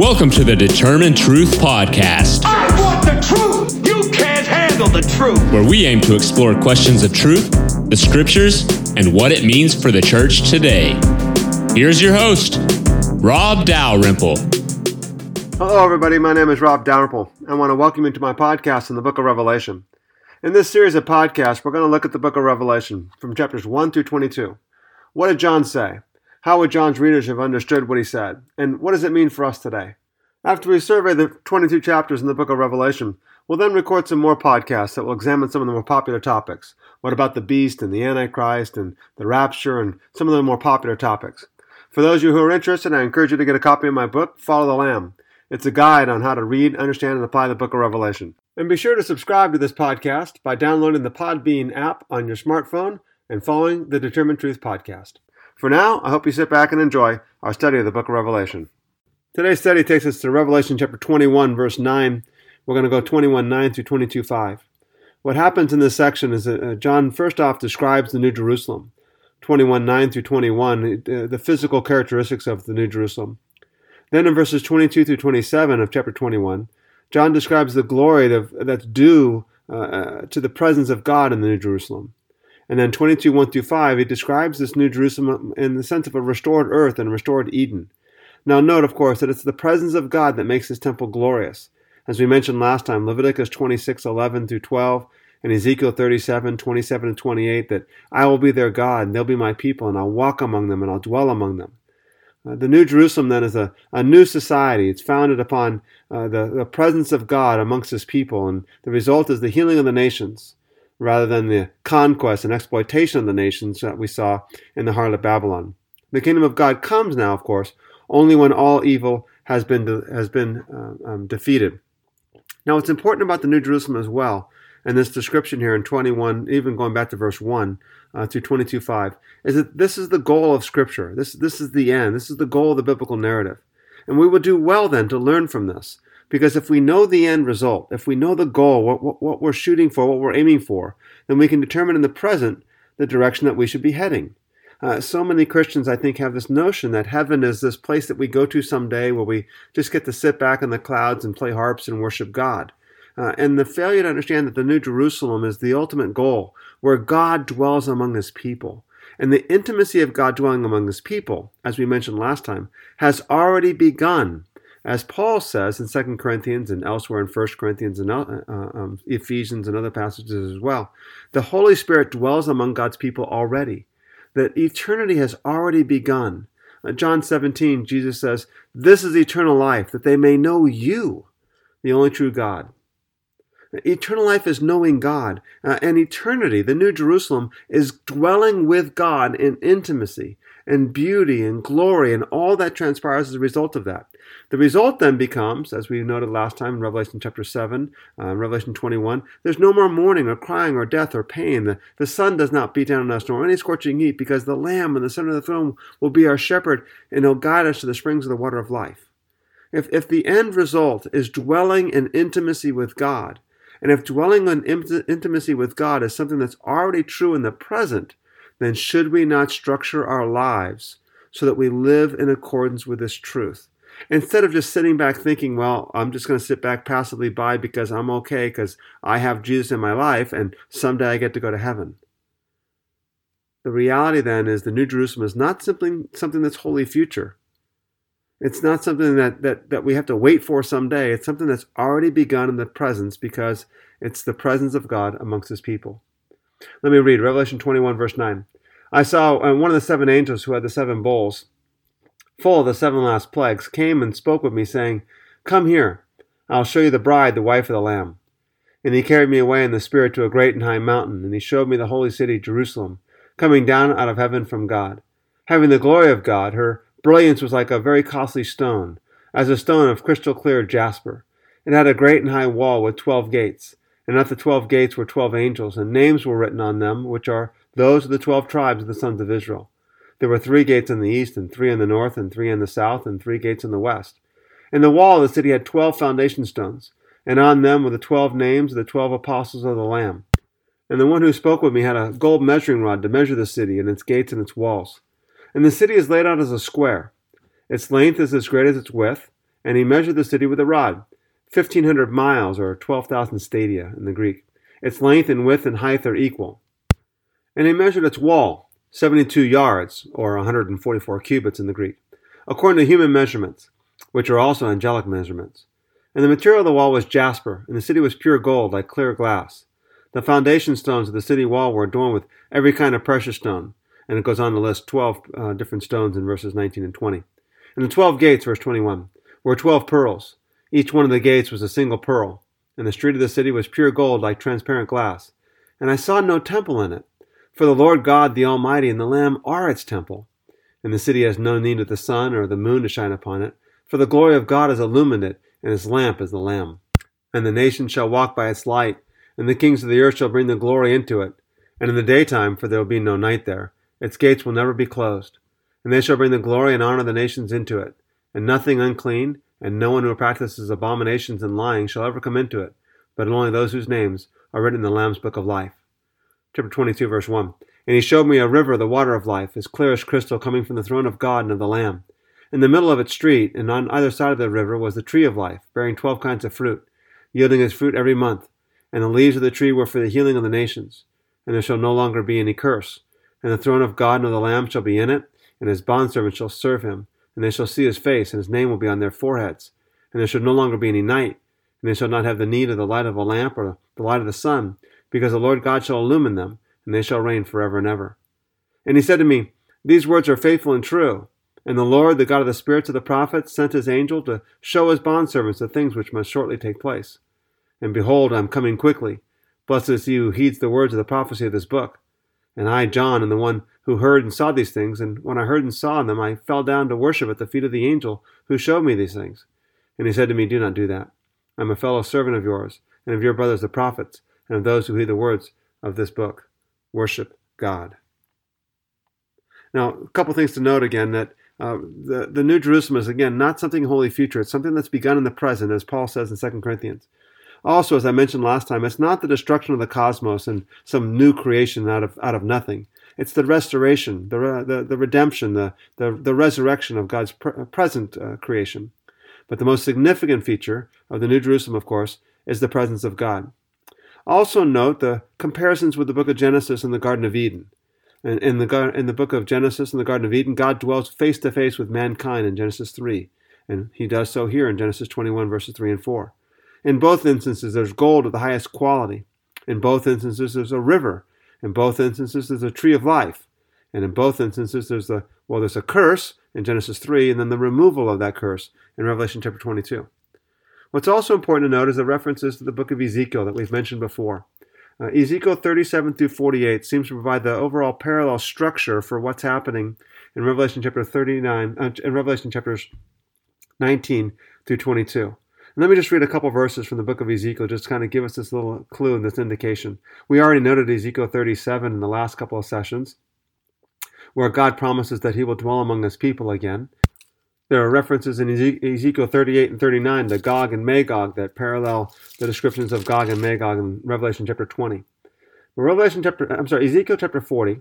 Welcome to the Determined Truth Podcast. I want the truth. You can't handle the truth. Where we aim to explore questions of truth, the scriptures, and what it means for the church today. Here's your host, Rob Dalrymple. Hello, everybody. My name is Rob Dalrymple. I want to welcome you to my podcast on the Book of Revelation. In this series of podcasts, we're going to look at the Book of Revelation from chapters 1 through 22. What did John say? How would John's readers have understood what he said? And what does it mean for us today? After we survey the 22 chapters in the Book of Revelation, we'll then record some more podcasts that will examine some of the more popular topics. What about the beast and the Antichrist and the rapture and some of the more popular topics? For those of you who are interested, I encourage you to get a copy of my book, Follow the Lamb. It's a guide on how to read, understand, and apply the Book of Revelation. And be sure to subscribe to this podcast by downloading the Podbean app on your smartphone and following the Determined Truth Podcast. For now, I hope you sit back and enjoy our study of the Book of Revelation. Today's study takes us to Revelation chapter 21, verse 9. We're going to go 21:9 through 22:5. What happens in this section is that John first off describes the New Jerusalem, 21:9 through 21, the physical characteristics of the New Jerusalem. Then in verses 22 through 27 of chapter 21, John describes the glory that's due to the presence of God in the New Jerusalem. And then 22:1 through 5, he describes this New Jerusalem in the sense of a restored earth and restored Eden. Now note, of course, that it's the presence of God that makes his temple glorious. As we mentioned last time, Leviticus 26:11 through 12, and Ezekiel 37:27 and 28, that I will be their God, and they'll be my people, and I'll walk among them, and I'll dwell among them. The New Jerusalem, then, is a new society. It's founded upon the presence of God amongst his people, and the result is the healing of the nations, rather than the conquest and exploitation of the nations that we saw in the harlot Babylon. The kingdom of God comes now, of course, only when all evil has been defeated. Now, what's important about the New Jerusalem as well, and this description here in 21, even going back to verse 1 through 22:5, is that this is the goal of Scripture. This is the end. This is the goal of the biblical narrative. And we would do well, then, to learn from this. Because if we know the end result, if we know the goal, what we're shooting for, what we're aiming for, then we can determine in the present the direction that we should be heading. So many Christians, I think, have this notion that heaven is this place that we go to someday where we just get to sit back in the clouds and play harps and worship God. And the failure to understand that the New Jerusalem is the ultimate goal, where God dwells among his people. And the intimacy of God dwelling among his people, as we mentioned last time, has already begun. As Paul says in 2 Corinthians and elsewhere in 1 Corinthians and Ephesians and other passages as well, the Holy Spirit dwells among God's people already, that eternity has already begun. John 17, Jesus says, "This is eternal life, that they may know you, the only true God." Eternal life is knowing God, and eternity, the New Jerusalem, is dwelling with God in intimacy and beauty and glory and all that transpires as a result of that. The result then becomes, as we noted last time in Revelation chapter 7, Revelation 21, there's no more mourning or crying or death or pain. The sun does not beat down on us nor any scorching heat, because the Lamb in the center of the throne will be our shepherd, and he'll guide us to the springs of the water of life. If the end result is dwelling in intimacy with God, and if dwelling in intimacy with God is something that's already true in the present, then should we not structure our lives so that we live in accordance with this truth? Instead of just sitting back thinking, well, I'm just going to sit back passively by because I'm okay, because I have Jesus in my life, and someday I get to go to heaven. The reality then is the New Jerusalem is not simply something that's wholly future. It's not something that we have to wait for someday. It's something that's already begun in the presence, because it's the presence of God amongst his people. Let me read Revelation 21, verse 9. I saw one of the seven angels who had the seven bowls, full of the seven last plagues, came and spoke with me, saying, "Come here, I'll show you the bride, the wife of the Lamb." And he carried me away in the Spirit to a great and high mountain, and he showed me the holy city, Jerusalem, coming down out of heaven from God, having the glory of God. Her brilliance was like a very costly stone, as a stone of crystal clear jasper. It had a great and high wall with 12 gates. And at the 12 gates were 12 angels, and names were written on them, which are those of the 12 tribes of the sons of Israel. There were 3 gates in the east, and 3 in the north, and 3 in the south, and 3 gates in the west. And the wall of the city had 12 foundation stones, and on them were the 12 names of the 12 apostles of the Lamb. And the one who spoke with me had a gold measuring rod to measure the city, and its gates and its walls. And the city is laid out as a square. Its length is as great as its width, and he measured the city with a rod, 1,500 miles or 12,000 stadia in the Greek. Its length and width and height are equal. And he measured its wall, 72 yards or 144 cubits in the Greek, according to human measurements, which are also angelic measurements. And the material of the wall was jasper, and the city was pure gold like clear glass. The foundation stones of the city wall were adorned with every kind of precious stone. And it goes on to list 12 different stones in verses 19 and 20. And the 12 gates, verse 21, were 12 pearls. Each one of the gates was a single pearl. And the street of the city was pure gold like transparent glass. And I saw no temple in it, for the Lord God, the Almighty, and the Lamb are its temple. And the city has no need of the sun or the moon to shine upon it, for the glory of God has illumined it, and his lamp is the Lamb. And the nations shall walk by its light, and the kings of the earth shall bring their glory into it. And in the daytime, for there will be no night there, its gates will never be closed. And they shall bring the glory and honor of the nations into it. And nothing unclean, and no one who practices abominations and lying shall ever come into it, but only those whose names are written in the Lamb's Book of Life. Chapter 22, verse 1. And he showed me a river, the water of life, as clear as crystal, coming from the throne of God and of the Lamb. In the middle of its street, and on either side of the river, was the tree of life, bearing 12 kinds of fruit, yielding its fruit every month. And the leaves of the tree were for the healing of the nations. And there shall no longer be any curse. And the throne of God and of the Lamb shall be in it, and his bondservants shall serve him. And they shall see his face, and his name will be on their foreheads. And there shall no longer be any night. And they shall not have the need of the light of a lamp or the light of the sun, because the Lord God shall illumine them, and they shall reign forever and ever. And he said to me, These words are faithful and true. And the Lord, the God of the spirits of the prophets, sent his angel to show his bondservants the things which must shortly take place. And behold, I am coming quickly. Blessed is he who heeds the words of the prophecy of this book. And I, John, am the one who heard and saw these things, and when I heard and saw them, I fell down to worship at the feet of the angel who showed me these things. And he said to me, Do not do that. I am a fellow servant of yours, and of your brothers the prophets, and of those who heed the words of this book. Worship God. Now, a couple things to note again, that the New Jerusalem is, again, not something wholly future. It's something that's begun in the present, as Paul says in 2 Corinthians. Also, as I mentioned last time, it's not the destruction of the cosmos and some new creation out of nothing. It's the restoration, the redemption, the resurrection of God's present creation. But the most significant feature of the New Jerusalem, of course, is the presence of God. Also note the comparisons with the book of Genesis and the Garden of Eden. In the book of Genesis and the Garden of Eden, God dwells face-to-face with mankind in Genesis 3, and he does so here in Genesis 21, verses 3 and 4. In both instances, there's gold of the highest quality. In both instances, there's a river. In both instances, there's a tree of life. And in both instances, there's a curse in Genesis 3, and then the removal of that curse in Revelation chapter 22. What's also important to note is the references to the book of Ezekiel that we've mentioned before. Ezekiel 37 through 48 seems to provide the overall parallel structure for what's happening in Revelation chapter 39, in Revelation chapters 19 through 22. And let me just read a couple verses from the book of Ezekiel, just kind of give us this little clue and this indication. We already noted Ezekiel 37 in the last couple of sessions, where God promises that he will dwell among his people again. There are references in Ezekiel 38 and 39 to Gog and Magog that parallel the descriptions of Gog and Magog in Revelation chapter 20. But Ezekiel chapter 40,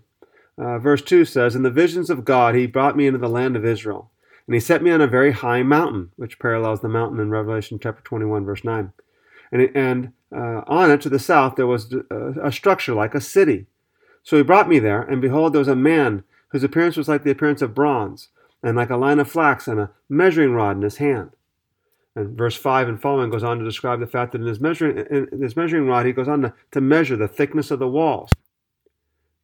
verse 2 says, In the visions of God he brought me into the land of Israel, and he set me on a very high mountain, which parallels the mountain in Revelation chapter 21, verse 9. And on it to the south there was a structure like a city. So he brought me there, and behold, there was a man whose appearance was like the appearance of bronze, and like a line of flax and a measuring rod in his hand. And verse 5 and following goes on to describe the fact that in his measuring rod, he goes on to measure the thickness of the walls.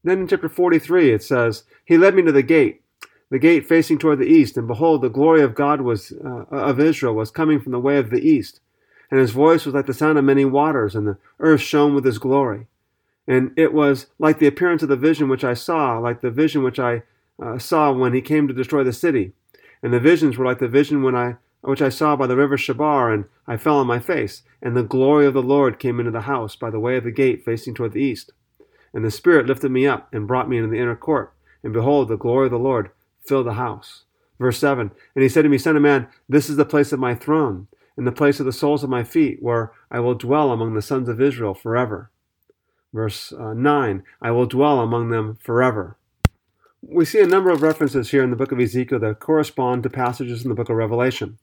Then in chapter 43, it says, He led me to the gate facing toward the east, and behold, the glory of God of Israel was coming from the way of the east, and his voice was like the sound of many waters, and the earth shone with his glory. And it was like the appearance of the vision which I saw, like the vision which I saw when he came to destroy the city. And the visions were like the vision which I saw by the river Chebar, and I fell on my face. And the glory of the Lord came into the house by the way of the gate facing toward the east. And the Spirit lifted me up and brought me into the inner court. And behold, the glory of the Lord filled the house. Verse 7, And he said to me, Son of man, this is the place of my throne, and the place of the soles of my feet, where I will dwell among the sons of Israel forever. Verse 9, I will dwell among them forever. We see a number of references here in the book of Ezekiel that correspond to passages in the book of Revelation.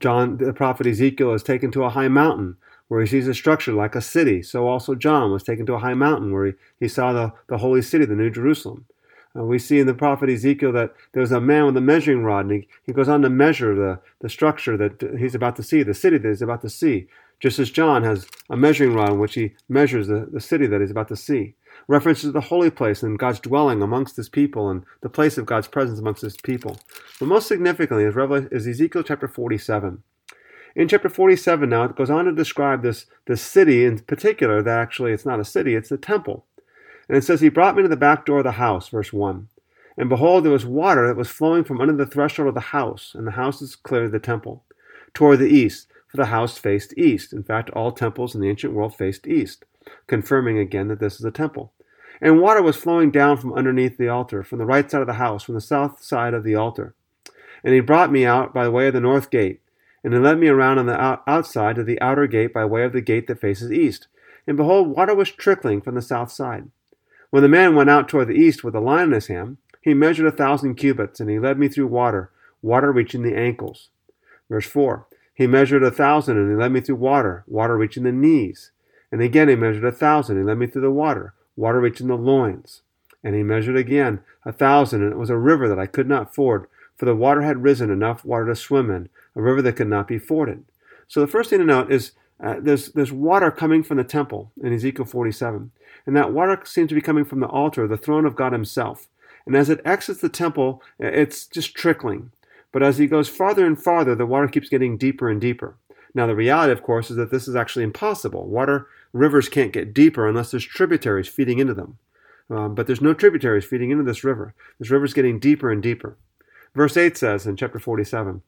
John, the prophet Ezekiel, is taken to a high mountain where he sees a structure like a city. So also John was taken to a high mountain where he saw the holy city, the New Jerusalem. We see in the prophet Ezekiel that there's a man with a measuring rod, and he goes on to measure the structure that he's about to see, the city that he's about to see, just as John has a measuring rod in which he measures the city that he's about to see. References to the holy place and God's dwelling amongst his people and the place of God's presence amongst his people. But most significantly is Ezekiel chapter 47. In chapter 47 now, it goes on to describe this city in particular, that actually it's not a city, it's a temple. And it says, he brought me to the back door of the house, verse 1. And behold, there was water that was flowing from under the threshold of the house, and the house is clearly the temple, toward the east, for the house faced east. In fact, all temples in the ancient world faced east, confirming again that this is a temple. And water was flowing down from underneath the altar, from the right side of the house, from the south side of the altar. And he brought me out by the way of the north gate, and he led me around on the outside to the outer gate by way of the gate that faces east. And behold, water was trickling from the south side. When the man went out toward the east with a line in his hand, he measured 1,000 cubits, and he led me through water reaching the ankles. Verse 4, he measured 1,000, and he led me through water reaching the knees. And again he measured 1,000, and he led me through the water reaching the loins. And he measured again 1,000, and it was a river that I could not ford, for the water had risen, enough water to swim in, a river that could not be forded. So the first thing to note is there's water coming from the temple in Ezekiel 47. And that water seems to be coming from the altar, the throne of God himself. And as it exits the temple, it's just trickling. But as he goes farther and farther, the water keeps getting deeper and deeper. Now, the reality, of course, is that this is actually impossible. Rivers can't get deeper unless there's tributaries feeding into them. But there's no tributaries feeding into this river. This river's getting deeper and deeper. Verse 8 says in chapter 47,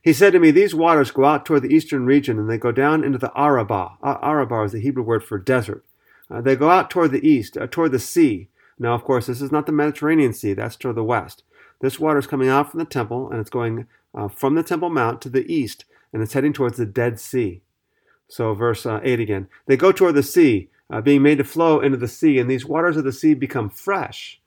he said to me, these waters go out toward the eastern region, and they go down into the Arabah. Arabah is the Hebrew word for desert. They go out toward the east, toward the sea. Now, of course, this is not the Mediterranean Sea. That's toward the west. This water is coming out from the temple, and it's going from the Temple Mount to the east, and it's heading towards the Dead Sea. So verse 8 again. They go toward the sea, being made to flow into the sea, and these waters of the sea become fresh.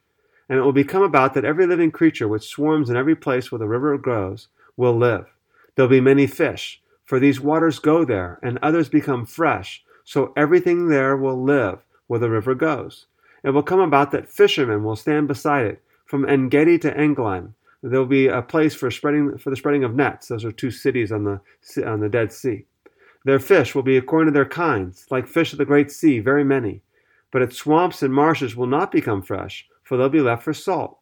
And it will become about that every living creature which swarms in every place where the river grows will live. There will be many fish, for these waters go there, and others become fresh. So everything there will live where the river goes. It will come about that fishermen will stand beside it, from En-Gedi to England. There will be a place for the spreading of nets. Those are two cities on the Dead Sea. Their fish will be according to their kinds, like fish of the great sea, very many. But its swamps and marshes will not become fresh, for they'll be left for salt.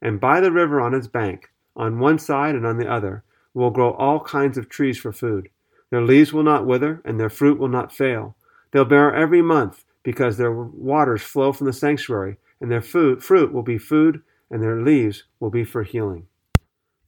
And by the river on its bank, on one side and on the other, will grow all kinds of trees for food. Their leaves will not wither, and their fruit will not fail. They'll bear every month, because their waters flow from the sanctuary, and their fruit will be food, and their leaves will be for healing.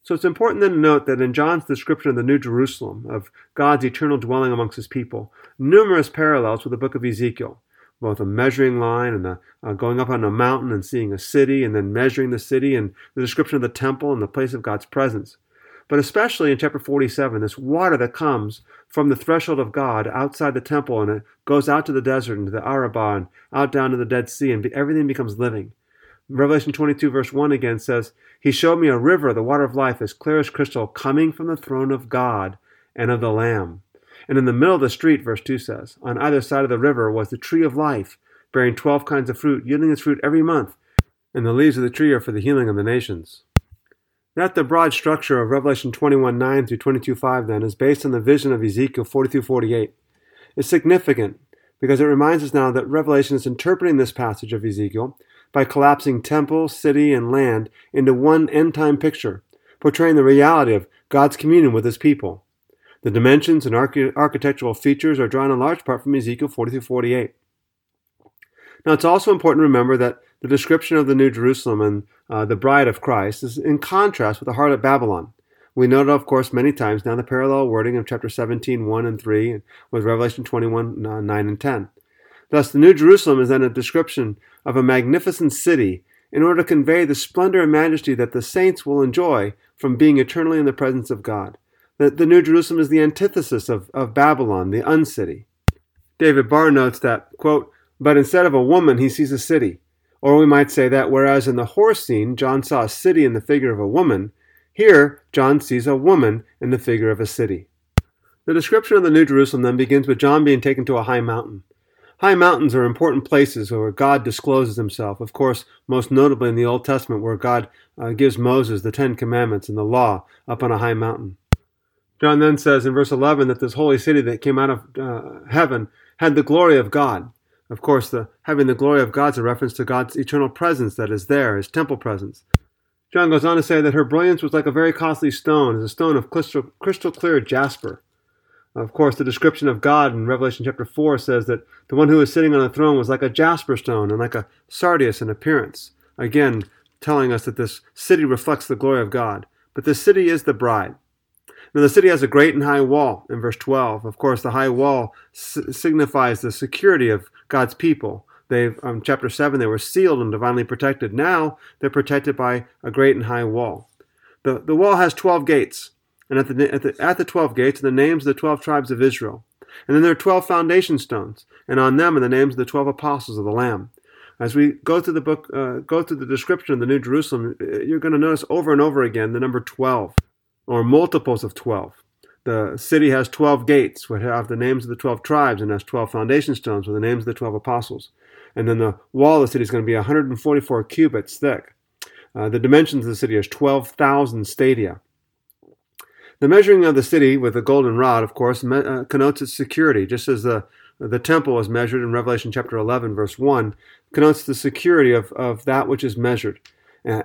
So it's important then to note that in John's description of the New Jerusalem, of God's eternal dwelling amongst his people, numerous parallels with the book of Ezekiel, both a measuring line and going up on a mountain and seeing a city, and then measuring the city, and the description of the temple and the place of God's presence. But especially in chapter 47, this water that comes from the threshold of God outside the temple, and it goes out to the desert and to the Arabah and out down to the Dead Sea, and everything becomes living. Revelation 22 verse 1 again says, he showed me a river, the water of life, as clear as crystal, coming from the throne of God and of the Lamb. And in the middle of the street, verse 2 says, on either side of the river was the tree of life, bearing 12 kinds of fruit, yielding its fruit every month. And the leaves of the tree are for the healing of the nations. That the broad structure of Revelation 21:9 through 22:5 then is based on the vision of Ezekiel 40-48. It's significant because it reminds us now that Revelation is interpreting this passage of Ezekiel by collapsing temple, city, and land into one end-time picture, portraying the reality of God's communion with his people. The dimensions and architectural features are drawn in large part from Ezekiel 40-48. Now, it's also important to remember that the description of the New Jerusalem and the bride of Christ is in contrast with the harlot Babylon. We noted, of course, many times now the parallel wording of chapter 17:1-3 with Revelation 21:9-10. Thus, the New Jerusalem is then a description of a magnificent city in order to convey the splendor and majesty that the saints will enjoy from being eternally in the presence of God. The New Jerusalem is the antithesis of Babylon, the uncity. David Barr notes that, quote, but instead of a woman, he sees a city. Or we might say that whereas in the whore scene, John saw a city in the figure of a woman, Here, John sees a woman in the figure of a city. The description of the New Jerusalem then begins with John being taken to a high mountain. High mountains are important places where God discloses himself, of course, most notably in the Old Testament, where God gives Moses the Ten Commandments and the law up on a high mountain. John then says in verse 11 that this holy city that came out of heaven had the glory of God. Of course, having the glory of God is a reference to God's eternal presence that is there, his temple presence. John goes on to say that her brilliance was like a very costly stone, as a stone of crystal clear jasper. Of course, the description of God in Revelation chapter 4 says that the one who was sitting on the throne was like a jasper stone and like a sardius in appearance, again telling us that this city reflects the glory of God. But this city is the bride. Now, the city has a great and high wall in verse 12. Of course, the high wall signifies the security of God's people. Chapter 7, they were sealed and divinely protected. Now, they're protected by a great and high wall. The wall has 12 gates. And at the 12 gates are the names of the 12 tribes of Israel. And then there are 12 foundation stones, and on them are the names of the 12 apostles of the Lamb. As we go through the book, go through the description of the New Jerusalem, you're going to notice over and over again the number 12, or multiples of 12. The city has 12 gates, which have the names of the 12 tribes, and has 12 foundation stones with the names of the 12 apostles. And then the wall of the city is going to be 144 cubits thick. The dimensions of the city is 12,000 stadia. The measuring of the city with a golden rod, of course, connotes its security, just as the temple is measured in Revelation chapter 11, verse 1, connotes the security of that which is measured.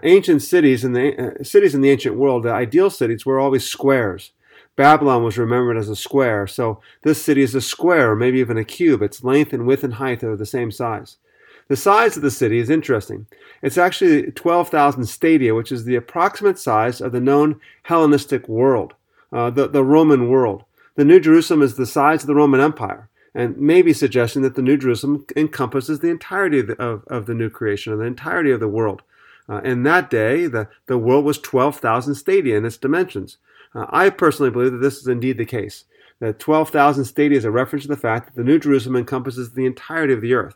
Ancient cities in the ancient world, the ideal cities were always squares. Babylon was remembered as a square, so this city is a square, or maybe even a cube. Its length and width and height are the same size. The size of the city is interesting. It's actually 12,000 stadia, which is the approximate size of the known Hellenistic world, the Roman world. The New Jerusalem is the size of the Roman Empire, and maybe suggesting that the New Jerusalem encompasses the entirety of the new creation, or the entirety of the world. In that day, the world was 12,000 stadia in its dimensions. I personally believe that this is indeed the case, that 12,000 stadia is a reference to the fact that the New Jerusalem encompasses the entirety of the earth.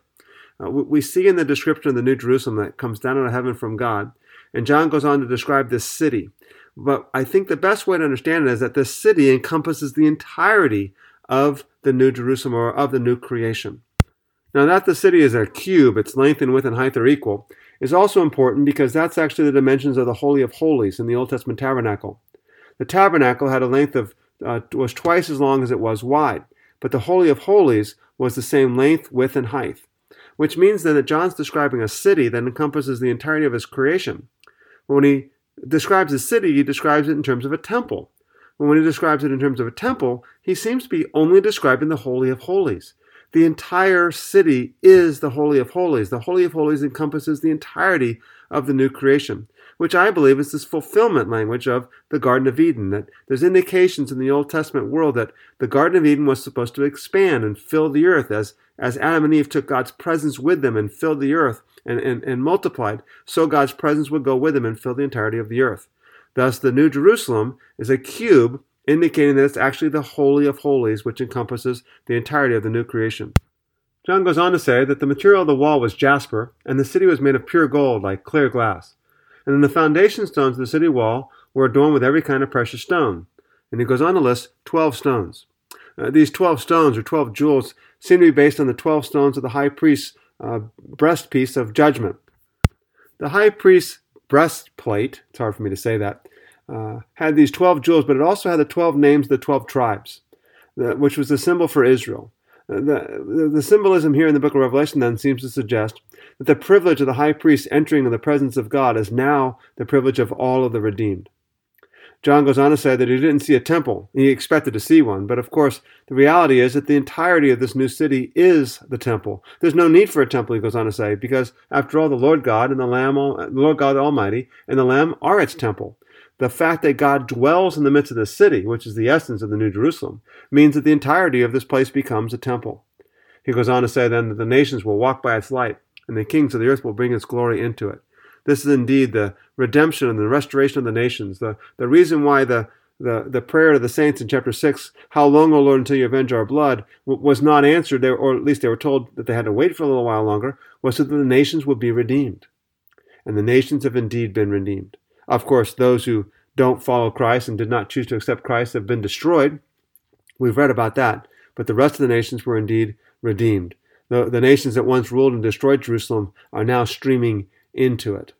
We see in the description of the New Jerusalem that comes down out of heaven from God, and John goes on to describe this city. But I think the best way to understand it is that this city encompasses the entirety of the New Jerusalem, or of the new creation. Now, that the city is a cube, its length and width and height are equal, is also important because that's actually the dimensions of the Holy of Holies in the Old Testament tabernacle. The tabernacle had a length of was twice as long as it was wide, but the Holy of Holies was the same length, width, and height, which means then that John's describing a city that encompasses the entirety of his creation. When he describes a city, he describes it in terms of a temple. When he describes it in terms of a temple, he seems to be only describing the Holy of Holies. The entire city is the Holy of Holies. The Holy of Holies encompasses the entirety of the new creation, which I believe is this fulfillment language of the Garden of Eden, that there's indications in the Old Testament world that the Garden of Eden was supposed to expand and fill the earth as Adam and Eve took God's presence with them and filled the earth and multiplied, so God's presence would go with them and fill the entirety of the earth. Thus, the New Jerusalem is a cube, indicating that it's actually the Holy of Holies, which encompasses the entirety of the new creation. John goes on to say that the material of the wall was jasper, and the city was made of pure gold, like clear glass. And then the foundation stones of the city wall were adorned with every kind of precious stone. And he goes on to list 12 stones. These 12 stones, or 12 jewels, seem to be based on the 12 stones of the high priest's breastpiece of judgment. The high priest's breastplate, it's hard for me to say that, had these 12 jewels, but it also had the 12 names of the 12 tribes, which was the symbol for Israel. The symbolism here in the book of Revelation then seems to suggest that the privilege of the high priest entering in the presence of God is now the privilege of all of the redeemed. John goes on to say that he didn't see a temple. He expected to see one, but of course the reality is that the entirety of this new city is the temple. There's no need for a temple, he goes on to say, because after all, the Lord God and the Lamb, the Lord God Almighty and the Lamb are its temple. The fact that God dwells in the midst of the city, which is the essence of the New Jerusalem, means that the entirety of this place becomes a temple. He goes on to say then that the nations will walk by its light, and the kings of the earth will bring its glory into it. This is indeed the redemption and the restoration of the nations. The reason why the prayer to the saints in chapter 6, how long, O Lord, until you avenge our blood, was not answered, or at least they were told that they had to wait for a little while longer, was so that the nations would be redeemed. And the nations have indeed been redeemed. Of course, those who don't follow Christ and did not choose to accept Christ have been destroyed. We've read about that. But the rest of the nations were indeed redeemed. The nations that once ruled and destroyed Jerusalem are now streaming into it.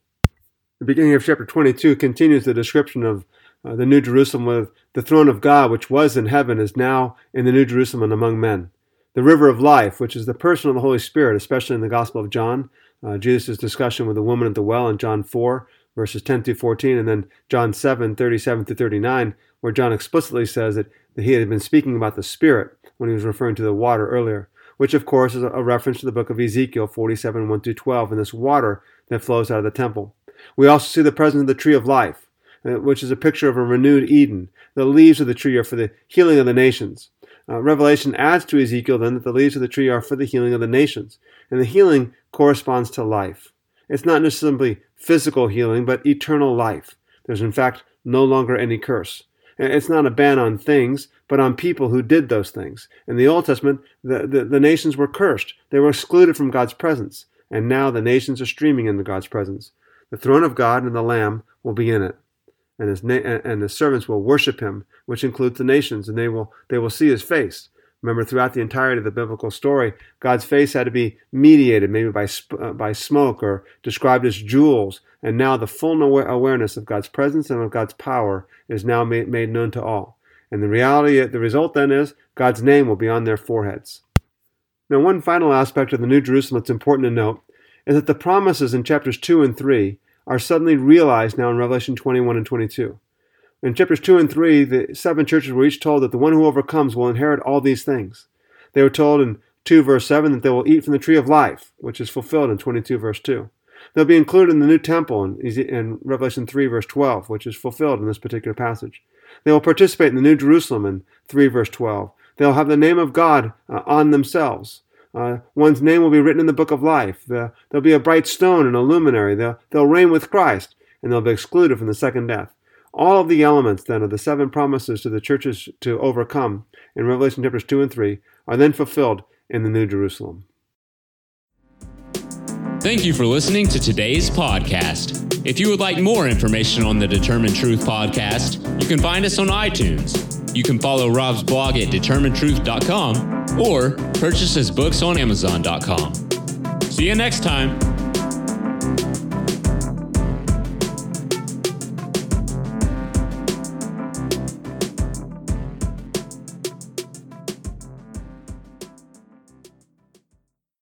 The beginning of chapter 22 continues the description of the New Jerusalem, with the throne of God, which was in heaven, is now in the New Jerusalem and among men. The river of life, which is the person of the Holy Spirit, especially in the Gospel of John, Jesus' discussion with the woman at the well in John 4, verses 10 through 14, and then John 7, 37 through 39, where John explicitly says that he had been speaking about the Spirit when he was referring to the water earlier, which of course is a reference to the book of Ezekiel 47, 1 through 12, and this water that flows out of the temple. We also see the presence of the tree of life, which is a picture of a renewed Eden. The leaves of the tree are for the healing of the nations. Revelation adds to Ezekiel then that the leaves of the tree are for the healing of the nations, and the healing corresponds to life. It's not just simply physical healing, but eternal life. There's in fact no longer any curse. It's not a ban on things, but on people who did those things. In the Old Testament, the nations were cursed. They were excluded from God's presence, and now the nations are streaming into God's presence. The throne of God and the Lamb will be in it, and his servants will worship him, which includes the nations, and they will see his face. Remember, throughout the entirety of the biblical story, God's face had to be mediated, maybe by smoke, or described as jewels. And now the full awareness of God's presence and of God's power is now made known to all. And the result then is God's name will be on their foreheads. Now, one final aspect of the New Jerusalem that's important to note is that the promises in chapters 2 and 3 are suddenly realized now in Revelation 21 and 22. In chapters 2 and 3, the seven churches were each told that the one who overcomes will inherit all these things. They were told in 2 verse 7 that they will eat from the tree of life, which is fulfilled in 22 verse 2. They'll be included in the new temple in Revelation 3 verse 12, which is fulfilled in this particular passage. They will participate in the New Jerusalem in 3 verse 12. They'll have the name of God on themselves. One's name will be written in the book of life. There'll be a bright stone and a luminary. They'll reign with Christ, and they'll be excluded from the second death. All of the elements, then, of the seven promises to the churches to overcome in Revelation chapters 2 and 3 are then fulfilled in the New Jerusalem. Thank you for listening to today's podcast. If you would like more information on the Determined Truth podcast, you can find us on iTunes. You can follow Rob's blog at determinedtruth.com or purchase his books on amazon.com. See you next time.